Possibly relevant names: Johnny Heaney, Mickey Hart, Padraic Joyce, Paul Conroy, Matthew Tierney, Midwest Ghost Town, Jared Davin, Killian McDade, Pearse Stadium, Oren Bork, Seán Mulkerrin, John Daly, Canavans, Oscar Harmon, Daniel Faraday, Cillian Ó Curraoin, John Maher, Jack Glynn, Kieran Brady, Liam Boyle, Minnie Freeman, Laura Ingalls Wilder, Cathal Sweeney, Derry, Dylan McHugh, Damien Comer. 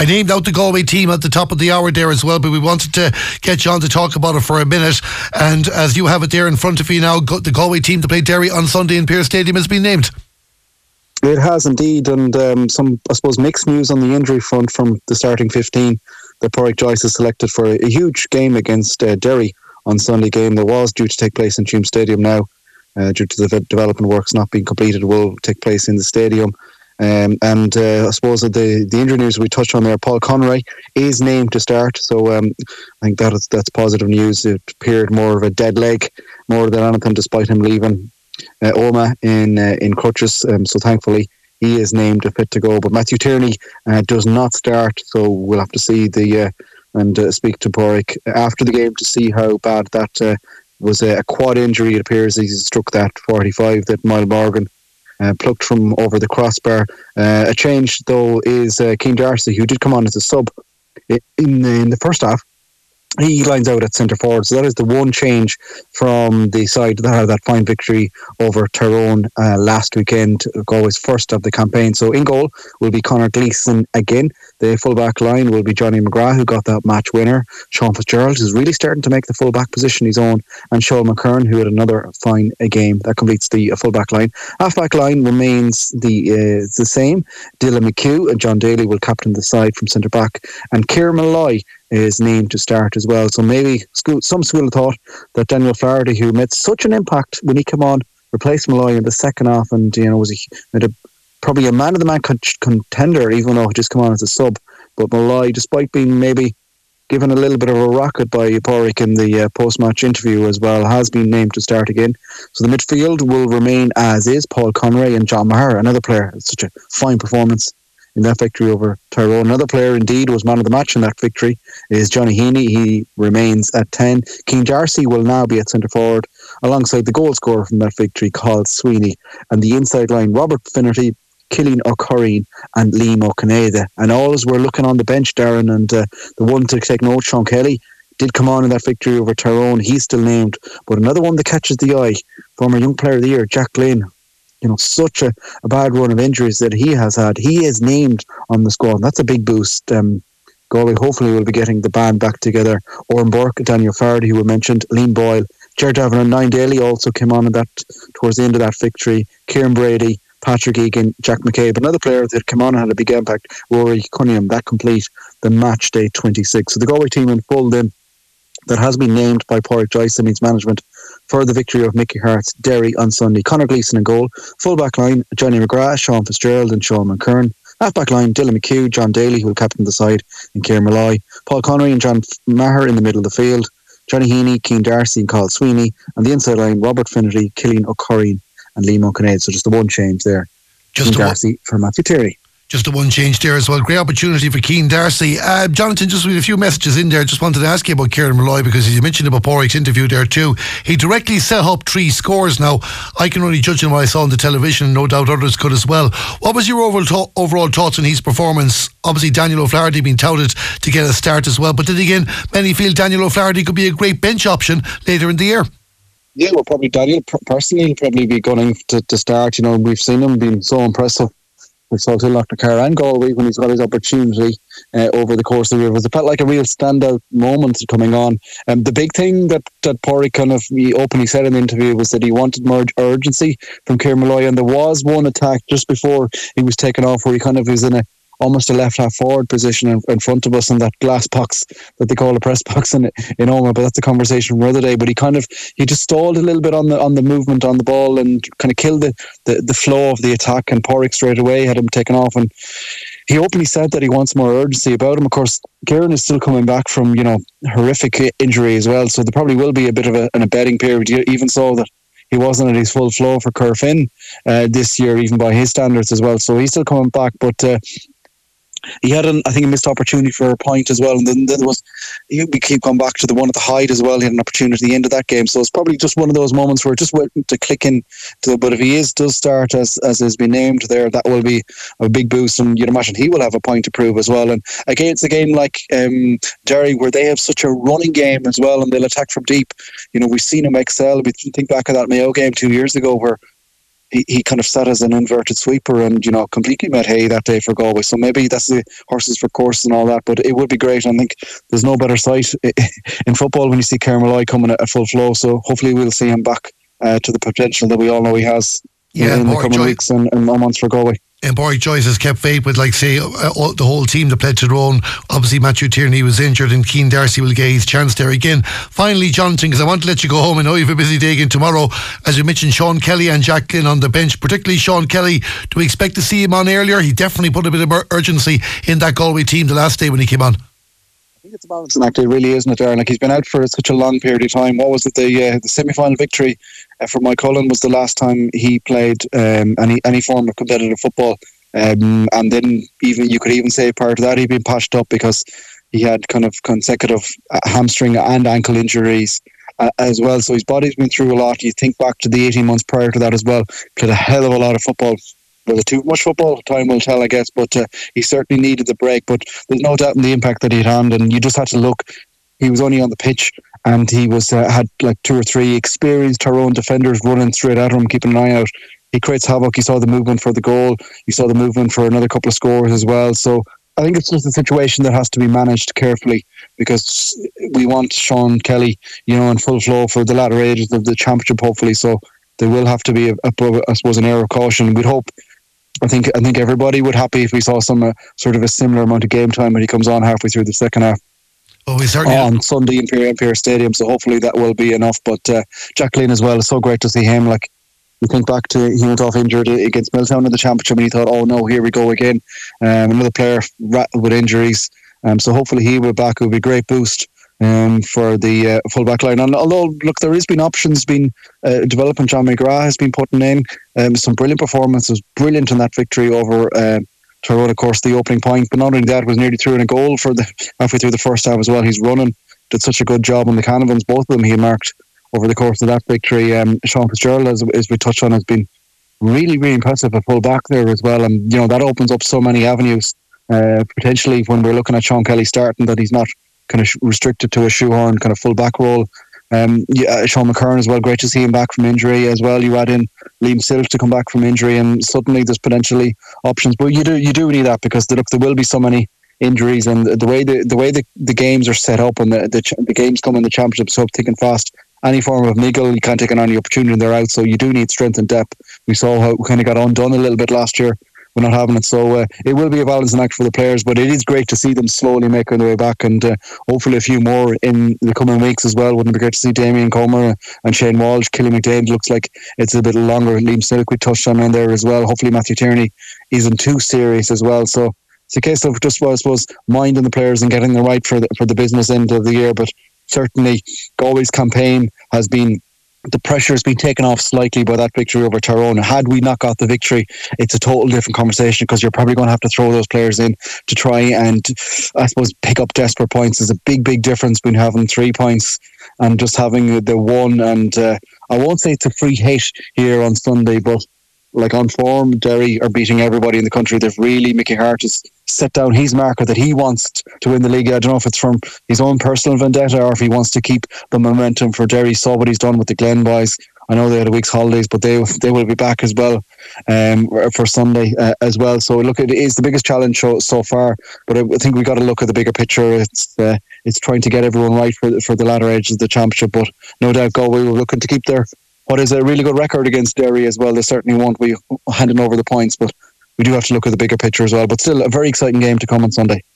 I named out the Galway team at the top of the hour there as well, but we wanted to get John to talk about it for a minute. And as you have it there in front of you now, the Galway team to play Derry on Sunday in Pearse Stadium has been named. It has indeed, and some, I suppose, mixed news on the injury front from the starting 15 that Padraic Joyce is selected for a huge game against Derry on Sunday. Game that was due to take place in Tuam Stadium now, due to the development works not being completed, will take place in the stadium. I suppose that the injury news we touched on there, Paul Conroy is named to start, so I think that's positive news. It appeared more of a dead leg, more than anything, despite him leaving Oma in crutches, so thankfully he is named a fit to go. But Matthew Tierney does not start, so we'll have to see speak to Padraic after the game to see how bad that was. A quad injury, it appears. He struck that 45 that Myle Morgan plucked from over the crossbar. A change though is Cein D'Arcy, who did come on as a sub in the first half. He lines out at centre forward, so that is the one change from the side that had that fine victory over Tyrone last weekend. Galway's first of the campaign. So in goal will be Connor Gleeson again. The full-back line will be Johnny McGrath, who got that match winner. Seán Fitzgerald is really starting to make the full-back position his own. And Seán Mulkerrin, who had another fine game. That completes the full-back line. Half-back line remains the same. Dylan McHugh and John Daly will captain the side from centre-back. And Kieran Molloy is named to start as well. So maybe some school of thought that Daniel Faraday, who made such an impact when he came on, replaced Molloy in the second half, and probably a man-of-the-match contender, even though he just come on as a sub. But Molloy, despite being maybe given a little bit of a rocket by Padraic in the post-match interview as well, has been named to start again. So the midfield will remain as is. Paul Conroy and John Maher, another player. It's such a fine performance in that victory over Tyrone. Another player indeed was man of the match in that victory is Johnny Heaney. He remains at 10. Cein D'Arcy will now be at centre forward alongside the goal scorer from that victory, Cathal Sweeney, and the inside line, Robert Finnerty, Cillian Ó Curraoin and Liam Ó Conghaile. And all as we're looking on the bench, Darren, and the one to take note, Sean Kelly, did come on in that victory over Tyrone. He's still named. But another one that catches the eye, former Young Player of the Year, Jack Glynn. Such a bad run of injuries that he has had. He is named on the squad, and that's a big boost. Galway hopefully will be getting the band back together. Oren Bork, Daniel Faraday, who we mentioned, Liam Boyle, Jared Davin and John Daly also came on in that towards the end of that victory. Kieran Brady, Patrick Egan, Jack McCabe, another player that came on and had a big impact, Rory Cunningham. That complete the match day 26. So the Galway team in full then, that has been named by Padraic Joyce and his management for the victory of Mickey Hart's Derry on Sunday. Connor Gleeson in goal. Full-back line, Johnny McGrath, Seán Fitzgerald and Seán Mulkerrin. Half-back line, Dylan McHugh, John Daly, who will captain the side, and Kieran Molloy. Paul Conroy and John Maher in the middle of the field. Johnny Heaney, Cein D'Arcy and Cathal Sweeney. And the inside line, Robert Finnerty, Cillian Ó Curraoin and Liam Ó Conghaile. So just the one change there. Just Cein D'Arcy for Matthew Tierney. Just the one change there as well. Great opportunity for Cein D'Arcy. Jonathan, just with a few messages in there, just wanted to ask you about Kieran Molloy, because you mentioned about Padraic's interview there too. He directly set up 3 scores. Now, I can only judge him what I saw on the television, and no doubt others could as well. What was your overall thoughts on his performance? Obviously, Daniel O'Flaherty being touted to get a start as well, but then again, many feel Daniel O'Flaherty could be a great bench option later in the year. Yeah, well, probably Daniel personally will probably be going to start. We've seen him being so impressive. We saw him knock the car and Galway when he's got his opportunity over the course of the year. It was felt like a real standout moment coming on. The big thing that Padraic he openly said in the interview was that he wanted more urgency from Kieran Molloy, and there was one attack just before he was taken off where he was in almost a left half forward position in front of us in that glass box that they call a press box in Oma, but that's a conversation for another day. But he just stalled a little bit on the movement on the ball and killed the flow of the attack, and Padraic straight away had him taken off, and he openly said that he wants more urgency about him. Of course, Kieran is still coming back from horrific injury as well, so there probably will be a bit of an abetting period. You even saw that he wasn't at his full flow for Curfin this year, even by his standards as well, so he's still coming back, but he had, I think, a missed opportunity for a point as well. And then there was, we keep going back to the one at the Hyde as well. He had an opportunity at the end of that game. So it's probably just one of those moments where it just went to click in. But if he does start, as has been named there, that will be a big boost. And you'd imagine he will have a point to prove as well. And again, it's a game like Derry, where they have such a running game as well, and they'll attack from deep. We've seen him excel. We think back at that Mayo game 2 years ago where he kind of sat as an inverted sweeper and, you know, completely made hay that day for Galway. So maybe that's the horses for course and all that, but it would be great. I think there's no better sight in football when you see Kieran Molloy coming at full flow. So hopefully we'll see him back to the potential that we all know he has in the coming weeks and months for Galway. And Padraic Joyce has kept faith with, like, say, the whole team that played Tyrone. Obviously, Matthew Tierney was injured, and Cein D'Arcy will get his chance there again. Finally, Jonathan, because I want to let you go home. I know you have a busy day again tomorrow. As you mentioned, Sean Kelly and Jack Glynn on the bench, particularly Sean Kelly. Do we expect to see him on earlier? He definitely put a bit of urgency in that Galway team the last day when he came on. I think it's a balancing act, it really isn't it, Darren? Like, he's been out for such a long period of time. What was it, the semi-final victory for Mulkerrin was the last time he played any form of competitive football, and then even you could even say prior to that he'd been patched up because he had kind of consecutive hamstring and ankle injuries as well. So his body's been through a lot. You think back to the 18 months prior to that as well, played a hell of a lot of football. Was it too much football? Time will tell, I guess, but he certainly needed the break. But there's no doubt in the impact that he had, and you just had to look. He was only on the pitch, and he was had like two or three experienced Tyrone defenders running straight at him, keeping an eye out. He creates havoc. You saw the movement for the goal. You saw the movement for another couple of scores as well. So I think it's just a situation that has to be managed carefully, because we want Sean Kelly, you know, in full flow for the latter ages of the championship, hopefully. So there will have to be, I suppose, an air of caution. We'd hope. I think everybody would be happy if we saw some sort of a similar amount of game time when he comes on halfway through the second half. Oh, we certainly on Sunday in Pearse Stadium. So hopefully that will be enough. But Jack Glynn as well, it's so great to see him. Like, you think back to he went off injured against Milltown in the championship, and he thought, oh no, here we go again, another player rattled with injuries. So hopefully he will be back. It will be a great boost for the full back line. And although, look, there has been options been developing. John McGrath has been putting in some brilliant performances, brilliant in that victory over Tyrone, of course, the opening point. But not only that, was nearly through in a goal for halfway through the first half as well. He's running, did such a good job on the Canavans, both of them he marked over the course of that victory. Seán Fitzgerald, as we touched on, has been really, really impressive at full back there as well. And, you know, that opens up so many avenues, potentially, when we're looking at Sean Kelly starting, that he's not kind of restricted to a shoehorn kind of full back role. Seán Mulkerrin as well, great to see him back from injury as well. You add in Liam Silk to come back from injury, and suddenly there's potentially options. But you do need that, because look, there will be so many injuries, and the way the games are set up, and the games come in the championship so thick and fast. Any form of niggle, you can't take on any opportunity, and they're out. So you do need strength and depth. We saw how we kind of got undone a little bit last year. We're not having it, so it will be a balancing act for the players, but it is great to see them slowly making their way back, and hopefully a few more in the coming weeks as well. Wouldn't it be great to see Damien Comer and Shane Walsh? Killian McDade looks like it's a bit longer. Liam Silk, we touched on in there as well. Hopefully Matthew Tierney isn't too serious as well. So it's a case of just, well, I suppose, minding the players and getting them right for the business end of the year. But certainly Galway's campaign has been, the pressure has been taken off slightly by that victory over Tyrone. Had we not got the victory, it's a total different conversation, because you're probably going to have to throw those players in to try and, I suppose, pick up desperate points. There's a big, big difference between having 3 points and just having the one. And I won't say it's a free hit here on Sunday, but like, on form, Derry are beating everybody in the country. They've really, Mickey Hart has set down his marker that he wants to win the league. I don't know if it's from his own personal vendetta or if he wants to keep the momentum for Derry. Saw what he's done with the Glen boys. I know they had a week's holidays, but they will be back as well for Sunday as well. So look, it is the biggest challenge so far, but I think we've got to look at the bigger picture. It's trying to get everyone right for the latter edge of the championship, but no doubt Galway were looking to keep their, what is a really good record against Derry as well. They certainly won't be handing over the points, but we do have to look at the bigger picture as well. But still, a very exciting game to come on Sunday.